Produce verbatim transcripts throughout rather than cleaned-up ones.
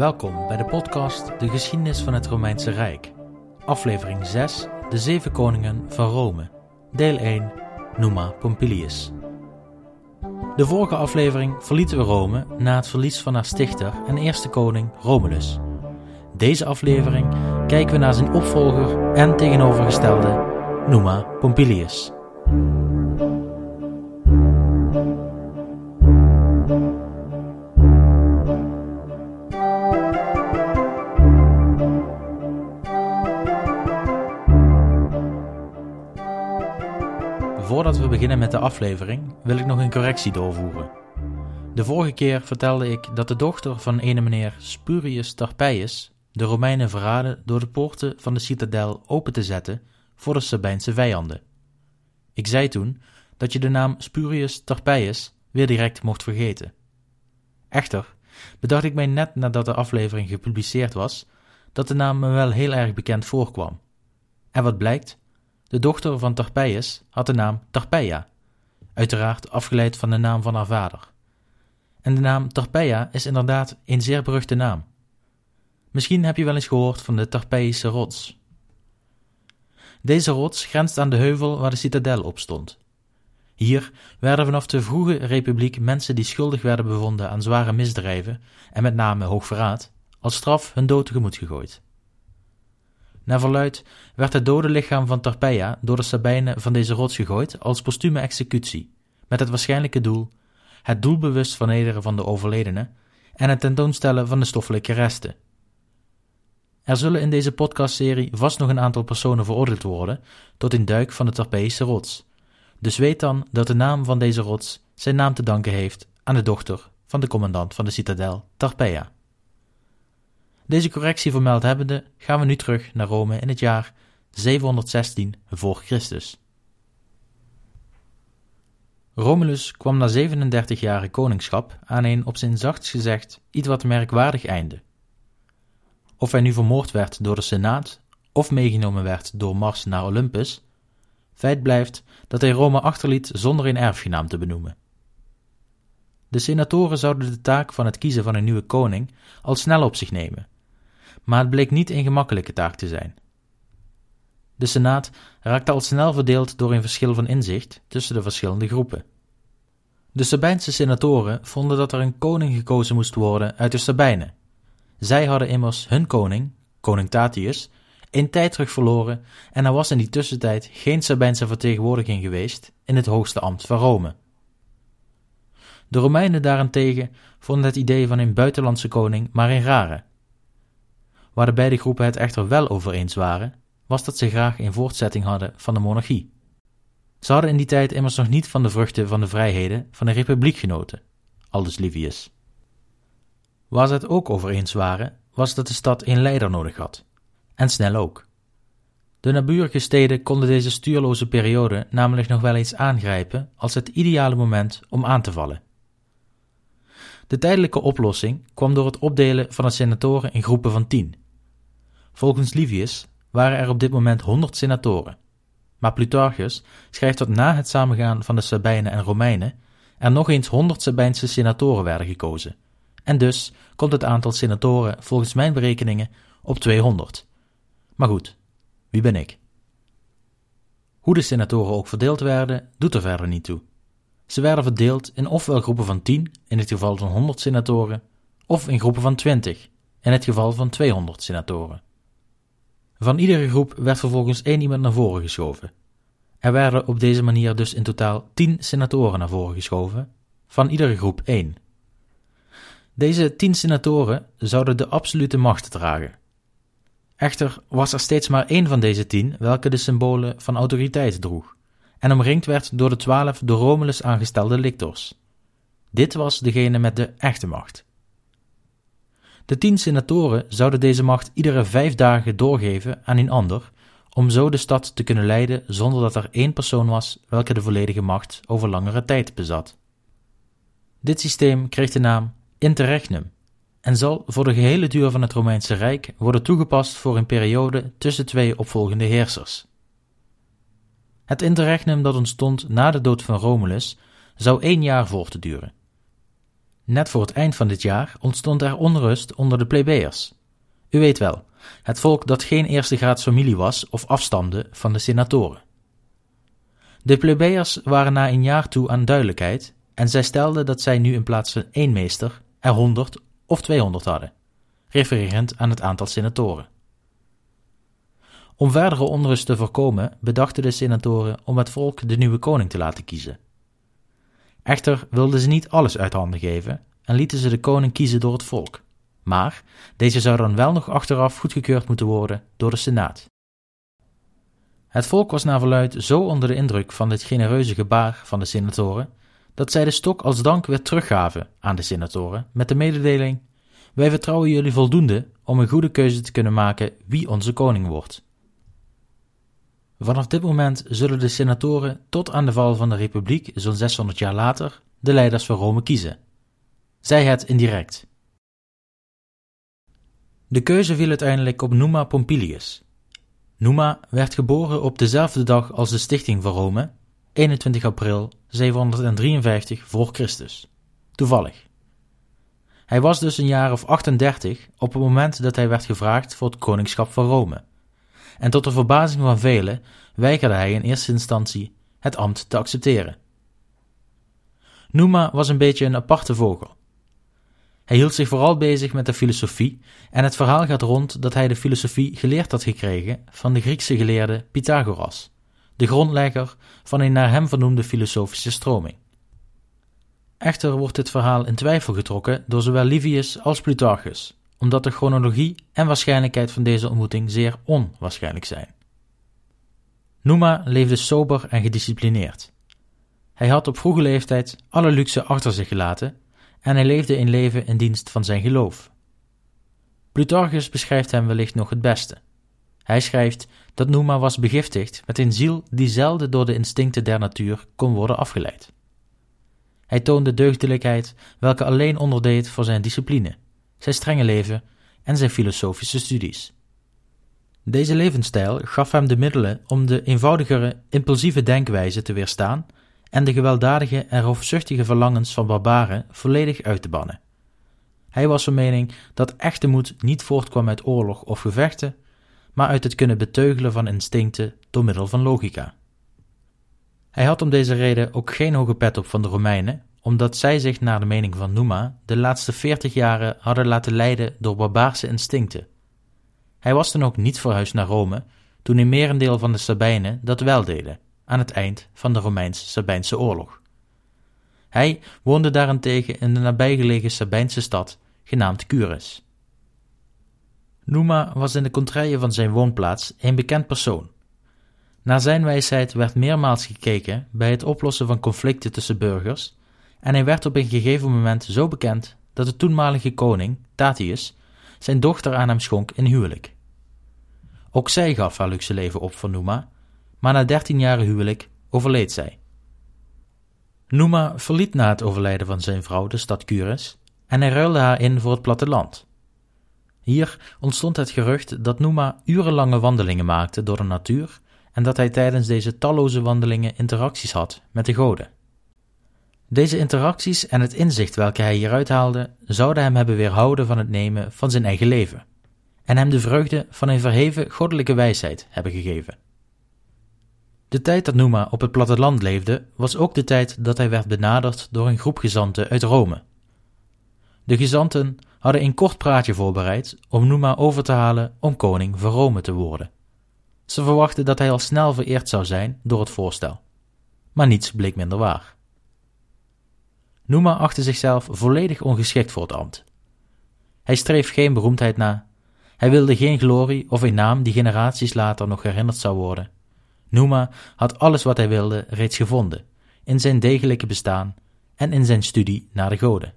Welkom bij de podcast De Geschiedenis van het Romeinse Rijk. Aflevering zes, De Zeven Koningen van Rome. Deel één, Numa Pompilius. De vorige aflevering verlieten we Rome na het verlies van haar stichter en eerste koning Romulus. Deze aflevering kijken we naar zijn opvolger en tegenovergestelde Numa Pompilius. Voordat we beginnen met de aflevering wil ik nog een correctie doorvoeren. De vorige keer vertelde ik dat de dochter van ene meneer Spurius Tarpeius de Romeinen verraadde door de poorten van de citadel open te zetten voor de Sabijnse vijanden. Ik zei toen dat je de naam Spurius Tarpeius weer direct mocht vergeten. Echter bedacht ik mij net nadat de aflevering gepubliceerd was dat de naam me wel heel erg bekend voorkwam. En wat blijkt? De dochter van Tarpeius had de naam Tarpeia, uiteraard afgeleid van de naam van haar vader. En de naam Tarpeia is inderdaad een zeer beruchte naam. Misschien heb je wel eens gehoord van de Tarpeïse rots. Deze rots grenst aan de heuvel waar de citadel op stond. Hier werden vanaf de vroege republiek mensen die schuldig werden bevonden aan zware misdrijven en met name hoogverraad, als straf hun dood tegemoet gegooid. Naar verluidt werd het dode lichaam van Tarpeia door de Sabijnen van deze rots gegooid als postume executie, met het waarschijnlijke doel het doelbewust vernederen van de overledene en het tentoonstellen van de stoffelijke resten. Er zullen in deze podcastserie vast nog een aantal personen veroordeeld worden tot een duik van de Tarpeïsche rots, dus weet dan dat de naam van deze rots zijn naam te danken heeft aan de dochter van de commandant van de citadel Tarpeia. Deze correctie vermeld hebbende gaan we nu terug naar Rome in het jaar zevenhonderdzestien voor Christus. Romulus kwam na zevenendertig jaren koningschap aan een op zijn zachtst gezegd iets wat merkwaardig einde. Of hij nu vermoord werd door de Senaat of meegenomen werd door Mars naar Olympus, feit blijft dat hij Rome achterliet zonder een erfgenaam te benoemen. De senatoren zouden de taak van het kiezen van een nieuwe koning al snel op zich nemen, maar het bleek niet een gemakkelijke taak te zijn. De Senaat raakte al snel verdeeld door een verschil van inzicht tussen de verschillende groepen. De Sabijnse senatoren vonden dat er een koning gekozen moest worden uit de Sabijnen. Zij hadden immers hun koning, koning Tatius, in tijd terug verloren en er was in die tussentijd geen Sabijnse vertegenwoordiging geweest in het hoogste ambt van Rome. De Romeinen daarentegen vonden het idee van een buitenlandse koning maar een rare. Waar de beide groepen het echter wel over eens waren, was dat ze graag een voortzetting hadden van de monarchie. Ze hadden in die tijd immers nog niet van de vruchten van de vrijheden van de republiek genoten, aldus Livius. Waar ze het ook over eens waren, was dat de stad een leider nodig had. En snel ook. De naburige steden konden deze stuurloze periode namelijk nog wel eens aangrijpen als het ideale moment om aan te vallen. De tijdelijke oplossing kwam door het opdelen van de senatoren in groepen van tien. Volgens Livius waren er op dit moment honderd senatoren, maar Plutarchus schrijft dat na het samengaan van de Sabijnen en Romeinen er nog eens honderd Sabijnse senatoren werden gekozen, en dus komt het aantal senatoren volgens mijn berekeningen op tweehonderd. Maar goed, wie ben ik? Hoe de senatoren ook verdeeld werden, doet er verder niet toe. Ze werden verdeeld in ofwel groepen van tien, in het geval van honderd senatoren, of in groepen van twintig, in het geval van tweehonderd senatoren. Van iedere groep werd vervolgens één iemand naar voren geschoven. Er werden op deze manier dus in totaal tien senatoren naar voren geschoven, van iedere groep één. Deze tien senatoren zouden de absolute macht dragen. Echter was er steeds maar één van deze tien welke de symbolen van autoriteit droeg en omringd werd door de twaalf door Romulus aangestelde lictors. Dit was degene met de echte macht. De tien senatoren zouden deze macht iedere vijf dagen doorgeven aan een ander om zo de stad te kunnen leiden zonder dat er één persoon was welke de volledige macht over langere tijd bezat. Dit systeem kreeg de naam interregnum en zal voor de gehele duur van het Romeinse Rijk worden toegepast voor een periode tussen twee opvolgende heersers. Het interregnum dat ontstond na de dood van Romulus zou één jaar voort duren. Net voor het eind van dit jaar ontstond er onrust onder de plebeiers. U weet wel, het volk dat geen eerste graads familie was of afstamde van de senatoren. De plebeiers waren na een jaar toe aan duidelijkheid en zij stelden dat zij nu in plaats van één meester er honderd of tweehonderd hadden, refererend aan het aantal senatoren. Om verdere onrust te voorkomen bedachten de senatoren om het volk de nieuwe koning te laten kiezen. Echter wilden ze niet alles uit handen geven en lieten ze de koning kiezen door het volk, maar deze zou dan wel nog achteraf goedgekeurd moeten worden door de senaat. Het volk was naar verluid zo onder de indruk van dit genereuze gebaar van de senatoren, dat zij de stok als dank weer teruggaven aan de senatoren met de mededeling: wij vertrouwen jullie voldoende om een goede keuze te kunnen maken wie onze koning wordt. Vanaf dit moment zullen de senatoren tot aan de val van de republiek zo'n zeshonderd jaar later de leiders van Rome kiezen. Zij het indirect. De keuze viel uiteindelijk op Numa Pompilius. Numa werd geboren op dezelfde dag als de stichting van Rome, eenentwintig april zevenhonderddrieënvijftig voor Christus. Toevallig. Hij was dus een jaar of achtendertig op het moment dat hij werd gevraagd voor het koningschap van Rome. En tot de verbazing van velen weigerde hij in eerste instantie het ambt te accepteren. Numa was een beetje een aparte vogel. Hij hield zich vooral bezig met de filosofie en het verhaal gaat rond dat hij de filosofie geleerd had gekregen van de Griekse geleerde Pythagoras, de grondlegger van een naar hem vernoemde filosofische stroming. Echter wordt dit verhaal in twijfel getrokken door zowel Livius als Plutarchus, omdat de chronologie en waarschijnlijkheid van deze ontmoeting zeer onwaarschijnlijk zijn. Numa leefde sober en gedisciplineerd. Hij had op vroege leeftijd alle luxe achter zich gelaten en hij leefde een leven in dienst van zijn geloof. Plutarchus beschrijft hem wellicht nog het beste. Hij schrijft dat Numa was begiftigd met een ziel die zelden door de instincten der natuur kon worden afgeleid. Hij toonde deugdelijkheid welke alleen onderdeed voor zijn discipline, zijn strenge leven en zijn filosofische studies. Deze levensstijl gaf hem de middelen om de eenvoudigere, impulsieve denkwijze te weerstaan en de gewelddadige en roofzuchtige verlangens van barbaren volledig uit te bannen. Hij was van mening dat echte moed niet voortkwam uit oorlog of gevechten, maar uit het kunnen beteugelen van instincten door middel van logica. Hij had om deze reden ook geen hoge pet op van de Romeinen, omdat zij zich naar de mening van Numa de laatste veertig jaren hadden laten leiden door barbaarse instincten. Hij was dan ook niet verhuisd naar Rome, toen een merendeel van de Sabijnen dat wel deden, aan het eind van de Romeins-Sabijnse oorlog. Hij woonde daarentegen in de nabijgelegen Sabijnse stad, genaamd Cures. Numa was in de contraien van zijn woonplaats een bekend persoon. Naar zijn wijsheid werd meermaals gekeken bij het oplossen van conflicten tussen burgers en hij werd op een gegeven moment zo bekend dat de toenmalige koning, Tatius, zijn dochter aan hem schonk in huwelijk. Ook zij gaf haar luxe leven op voor Numa, maar na dertien jaren huwelijk overleed zij. Numa verliet na het overlijden van zijn vrouw de stad Cures en hij ruilde haar in voor het platteland. Hier ontstond het gerucht dat Numa urenlange wandelingen maakte door de natuur en dat hij tijdens deze talloze wandelingen interacties had met de goden. Deze interacties en het inzicht welke hij hieruit haalde, zouden hem hebben weerhouden van het nemen van zijn eigen leven en hem de vreugde van een verheven goddelijke wijsheid hebben gegeven. De tijd dat Numa op het platteland leefde, was ook de tijd dat hij werd benaderd door een groep gezanten uit Rome. De gezanten hadden een kort praatje voorbereid om Numa over te halen om koning van Rome te worden. Ze verwachtten dat hij al snel vereerd zou zijn door het voorstel. Maar niets bleek minder waar. Numa achtte zichzelf volledig ongeschikt voor het ambt. Hij streef geen beroemdheid na. Hij wilde geen glorie of een naam die generaties later nog herinnerd zou worden. Numa had alles wat hij wilde reeds gevonden, in zijn degelijke bestaan en in zijn studie naar de goden.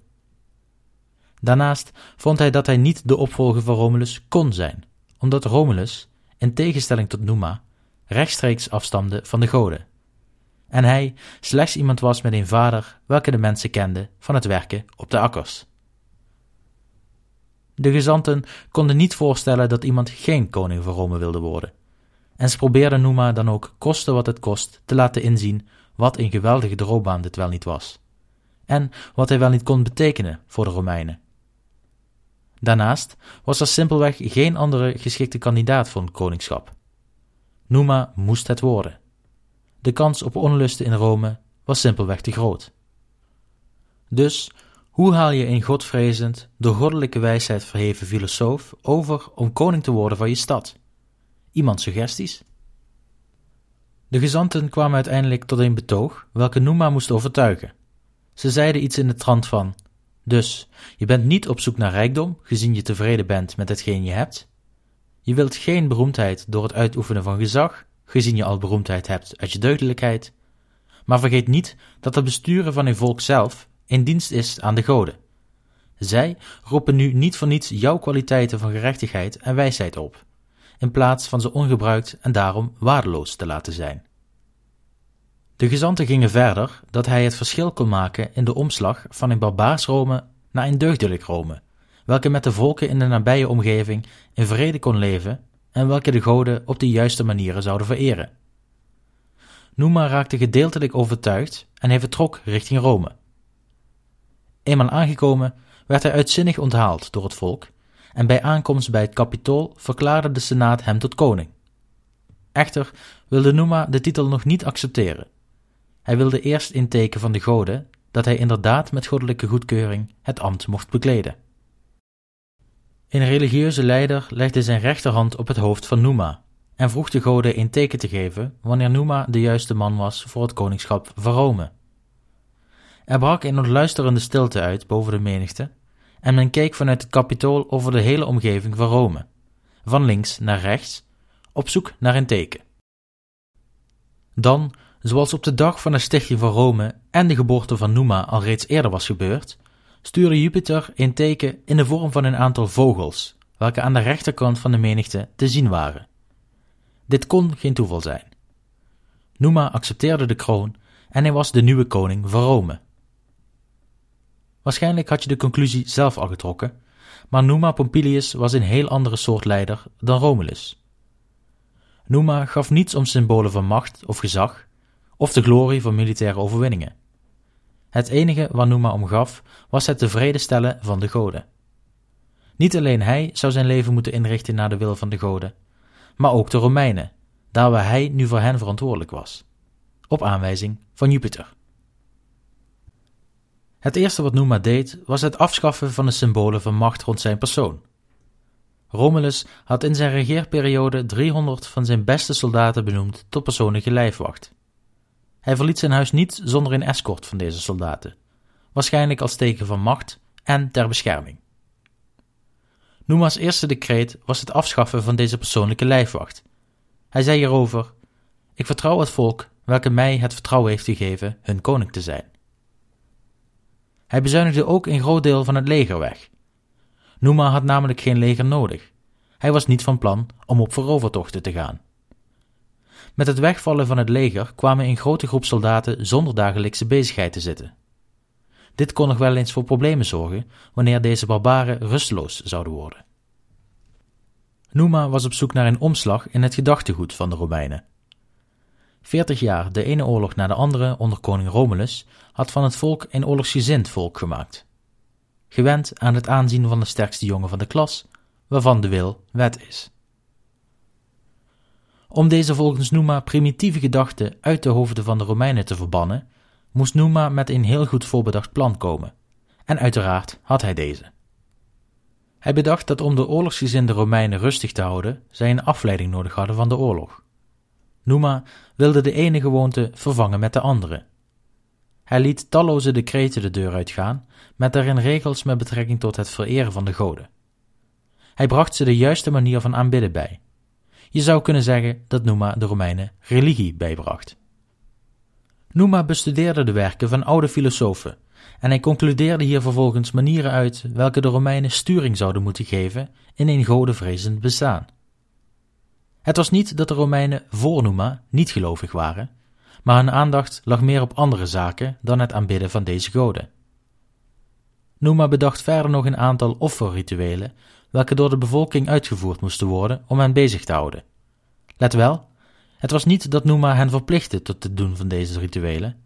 Daarnaast vond hij dat hij niet de opvolger van Romulus kon zijn, omdat Romulus, in tegenstelling tot Numa, rechtstreeks afstamde van de goden. En hij slechts iemand was met een vader welke de mensen kenden van het werken op de akkers. De gezanten konden niet voorstellen dat iemand geen koning van Rome wilde worden. En ze probeerden Numa dan ook koste wat het kost te laten inzien wat een geweldige droogbaan dit wel niet was. en wat hij wel niet kon betekenen voor de Romeinen. Daarnaast was er simpelweg geen andere geschikte kandidaat voor het koningschap. Numa moest het worden. De kans op onlusten in Rome was simpelweg te groot. Dus, hoe haal je een godvrezend, door goddelijke wijsheid verheven filosoof over om koning te worden van je stad? Iemand suggesties? De gezanten kwamen uiteindelijk tot een betoog welke Numa moest overtuigen. Ze zeiden iets in de trant van: dus, je bent niet op zoek naar rijkdom, gezien je tevreden bent met hetgeen je hebt. Je wilt geen beroemdheid door het uitoefenen van gezag, gezien je al beroemdheid hebt uit je deugdelijkheid. Maar vergeet niet dat het besturen van een volk zelf in dienst is aan de goden. Zij roepen nu niet voor niets jouw kwaliteiten van gerechtigheid en wijsheid op, in plaats van ze ongebruikt en daarom waardeloos te laten zijn. De gezanten gingen verder dat hij het verschil kon maken in de omslag van een barbaars Rome naar een deugdelijk Rome, welke met de volken in de nabije omgeving in vrede kon leven en welke de goden op de juiste manieren zouden vereren. Numa raakte gedeeltelijk overtuigd en hij vertrok richting Rome. Eenmaal aangekomen werd hij uitzinnig onthaald door het volk en bij aankomst bij het Capitool verklaarde de Senaat hem tot koning. Echter wilde Numa de titel nog niet accepteren. Hij wilde eerst in teken van de goden dat hij inderdaad met goddelijke goedkeuring het ambt mocht bekleden. Een religieuze leider legde zijn rechterhand op het hoofd van Numa en vroeg de goden een teken te geven wanneer Numa de juiste man was voor het koningschap van Rome. Er brak een ontluisterende stilte uit boven de menigte en men keek vanuit het Capitool over de hele omgeving van Rome, van links naar rechts, op zoek naar een teken. Dan, zoals op de dag van de stichting van Rome en de geboorte van Numa al reeds eerder was gebeurd, stuurde Jupiter een teken in de vorm van een aantal vogels, welke aan de rechterkant van de menigte te zien waren. Dit kon geen toeval zijn. Numa accepteerde de kroon en hij was de nieuwe koning van Rome. Waarschijnlijk had je de conclusie zelf al getrokken, maar Numa Pompilius was een heel andere soort leider dan Romulus. Numa gaf niets om symbolen van macht of gezag of de glorie van militaire overwinningen. Het enige waar Numa om gaf was het tevreden stellen van de goden. Niet alleen hij zou zijn leven moeten inrichten naar de wil van de goden, maar ook de Romeinen, daar waar hij nu voor hen verantwoordelijk was, op aanwijzing van Jupiter. Het eerste wat Numa deed was het afschaffen van de symbolen van macht rond zijn persoon. Romulus had in zijn regeerperiode driehonderd van zijn beste soldaten benoemd tot persoonlijke lijfwacht. Hij verliet zijn huis niet zonder een escort van deze soldaten, waarschijnlijk als teken van macht en ter bescherming. Numa's eerste decreet was het afschaffen van deze persoonlijke lijfwacht. Hij zei hierover: ik vertrouw het volk welke mij het vertrouwen heeft gegeven hun koning te zijn. Hij bezuinigde ook een groot deel van het leger weg. Numa had namelijk geen leger nodig. Hij was niet van plan om op verovertochten te gaan. Met het wegvallen van het leger kwamen een grote groep soldaten zonder dagelijkse bezigheid te zitten. Dit kon nog wel eens voor problemen zorgen wanneer deze barbaren rusteloos zouden worden. Numa was op zoek naar een omslag in het gedachtegoed van de Romeinen. Veertig jaar de ene oorlog na de andere onder koning Romulus had van het volk een oorlogsgezind volk gemaakt. Gewend aan het aanzien van de sterkste jongen van de klas, waarvan de wil wet is. Om deze volgens Numa primitieve gedachten uit de hoofden van de Romeinen te verbannen, moest Numa met een heel goed voorbedacht plan komen, en uiteraard had hij deze. Hij bedacht dat om de oorlogsgezinde Romeinen rustig te houden, zij een afleiding nodig hadden van de oorlog. Numa wilde de ene gewoonte vervangen met de andere. Hij liet talloze decreten de deur uitgaan, met daarin regels met betrekking tot het vereren van de goden. Hij bracht ze de juiste manier van aanbidden bij. Je zou kunnen zeggen dat Numa de Romeinen religie bijbracht. Numa bestudeerde de werken van oude filosofen en hij concludeerde hier vervolgens manieren uit welke de Romeinen sturing zouden moeten geven in een godenvrezend bestaan. Het was niet dat de Romeinen voor Numa niet gelovig waren, maar hun aandacht lag meer op andere zaken dan het aanbidden van deze goden. Numa bedacht verder nog een aantal offerrituelen, welke door de bevolking uitgevoerd moesten worden om hen bezig te houden. Let wel, het was niet dat Numa hen verplichtte tot het doen van deze rituelen,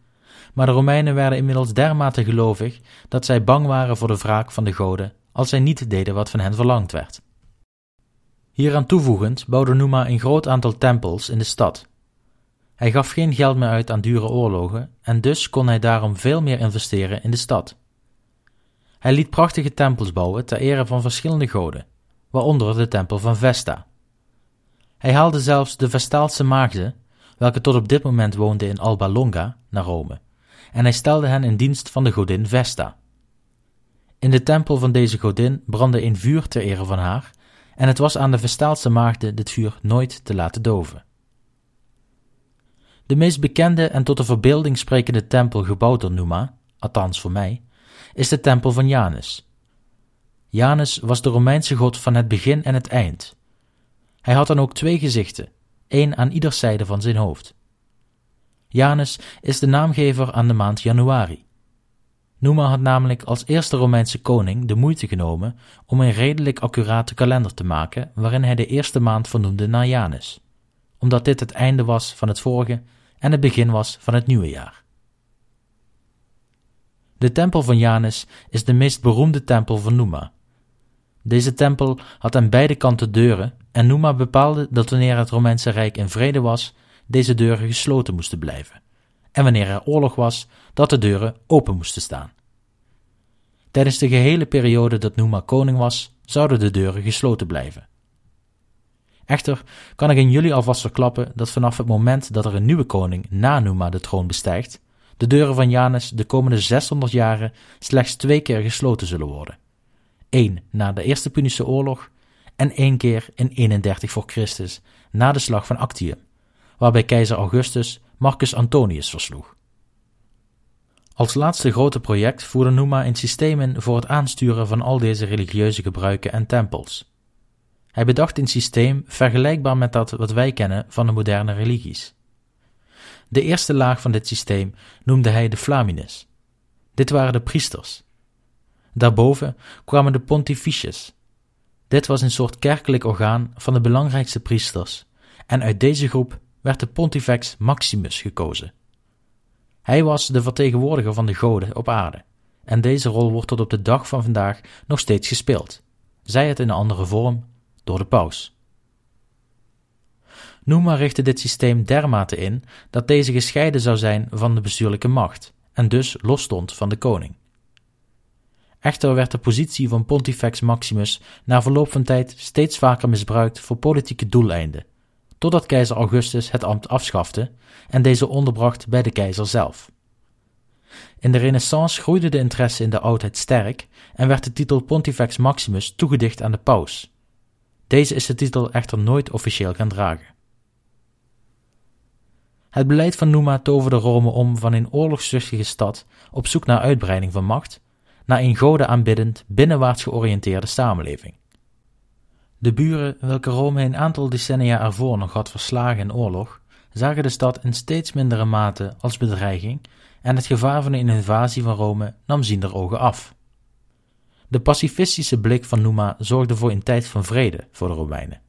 maar de Romeinen werden inmiddels dermate gelovig dat zij bang waren voor de wraak van de goden als zij niet deden wat van hen verlangd werd. Hieraan toevoegend bouwde Numa een groot aantal tempels in de stad. Hij gaf geen geld meer uit aan dure oorlogen en dus kon hij daarom veel meer investeren in de stad. Hij liet prachtige tempels bouwen ter ere van verschillende goden, waaronder de tempel van Vesta. Hij haalde zelfs de Vestaalse maagden, welke tot op dit moment woonden in Alba Longa, naar Rome, en hij stelde hen in dienst van de godin Vesta. In de tempel van deze godin brandde een vuur ter ere van haar, en het was aan de Vestaalse maagden dit vuur nooit te laten doven. De meest bekende en tot de verbeelding sprekende tempel gebouwd door Numa, althans voor mij, is de tempel van Janus. Janus was de Romeinse god van het begin en het eind. Hij had dan ook twee gezichten, één aan ieder zijde van zijn hoofd. Janus is de naamgever aan de maand januari. Numa had namelijk als eerste Romeinse koning de moeite genomen om een redelijk accurate kalender te maken waarin hij de eerste maand vernoemde naar Janus, omdat dit het einde was van het vorige en het begin was van het nieuwe jaar. De tempel van Janus is de meest beroemde tempel van Numa. Deze tempel had aan beide kanten deuren en Numa bepaalde dat wanneer het Romeinse Rijk in vrede was, deze deuren gesloten moesten blijven, en wanneer er oorlog was, dat de deuren open moesten staan. Tijdens de gehele periode dat Numa koning was, zouden de deuren gesloten blijven. Echter kan ik in jullie alvast verklappen dat vanaf het moment dat er een nieuwe koning na Numa de troon bestijgt, de deuren van Janus de komende zeshonderd jaren slechts twee keer gesloten zullen worden. Eén na de Eerste Punische Oorlog en één keer in eenendertig voor Christus na de slag van Actium, waarbij keizer Augustus Marcus Antonius versloeg. Als laatste grote project voerde Numa een systeem in voor het aansturen van al deze religieuze gebruiken en tempels. Hij bedacht een systeem vergelijkbaar met dat wat wij kennen van de moderne religies. De eerste laag van dit systeem noemde hij de Flamines. Dit waren de priesters. Daarboven kwamen de pontifices. Dit was een soort kerkelijk orgaan van de belangrijkste priesters en uit deze groep werd de pontifex Maximus gekozen. Hij was de vertegenwoordiger van de goden op aarde en deze rol wordt tot op de dag van vandaag nog steeds gespeeld, zij het in een andere vorm door de paus. Numa richtte dit systeem dermate in dat deze gescheiden zou zijn van de bestuurlijke macht en dus los stond van de koning. Echter werd de positie van Pontifex Maximus na verloop van tijd steeds vaker misbruikt voor politieke doeleinden, totdat keizer Augustus het ambt afschafte en deze onderbracht bij de keizer zelf. In de Renaissance groeide de interesse in de oudheid sterk en werd de titel Pontifex Maximus toegedicht aan de paus. Deze is de titel echter nooit officieel gaan dragen. Het beleid van Numa toverde Rome om van een oorlogszuchtige stad op zoek naar uitbreiding van macht naar een goden aanbiddend, binnenwaarts georiënteerde samenleving. De buren, welke Rome een aantal decennia ervoor nog had verslagen in oorlog, zagen de stad in steeds mindere mate als bedreiging en het gevaar van een invasie van Rome nam ziender ogen af. De pacifistische blik van Numa zorgde voor een tijd van vrede voor de Romeinen.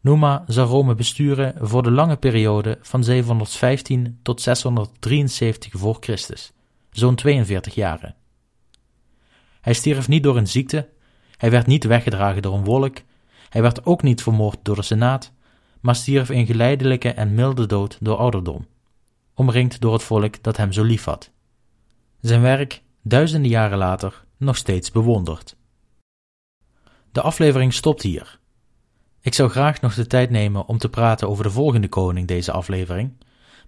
Numa zou Rome besturen voor de lange periode van zevenhonderdvijftien tot zeshonderddrieënzeventig voor Christus, zo'n tweeënveertig jaren. Hij stierf niet door een ziekte, hij werd niet weggedragen door een wolk, hij werd ook niet vermoord door de Senaat, maar stierf een geleidelijke en milde dood door ouderdom, omringd door het volk dat hem zo lief had. Zijn werk, duizenden jaren later, nog steeds bewonderd. De aflevering stopt hier. Ik zou graag nog de tijd nemen om te praten over de volgende koning deze aflevering,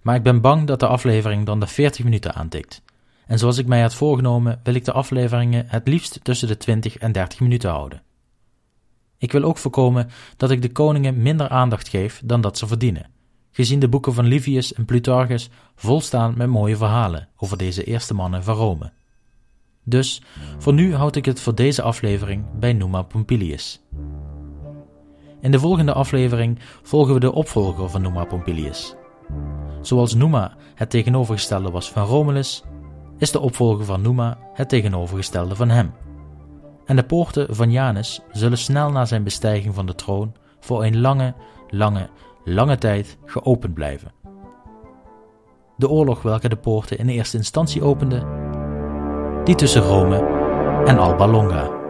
maar ik ben bang dat de aflevering dan de veertig minuten aantikt. En zoals ik mij had voorgenomen wil ik de afleveringen het liefst tussen de twintig en dertig minuten houden. Ik wil ook voorkomen dat ik de koningen minder aandacht geef dan dat ze verdienen, gezien de boeken van Livius en Plutarchus volstaan met mooie verhalen over deze eerste mannen van Rome. Dus voor nu houd ik het voor deze aflevering bij Numa Pompilius. In de volgende aflevering volgen we de opvolger van Numa Pompilius. Zoals Numa het tegenovergestelde was van Romulus, is de opvolger van Numa het tegenovergestelde van hem. En de poorten van Janus zullen snel na zijn bestijging van de troon voor een lange, lange, lange tijd geopend blijven. de oorlog welke de poorten in eerste instantie opende, die tussen Rome en Alba Longa.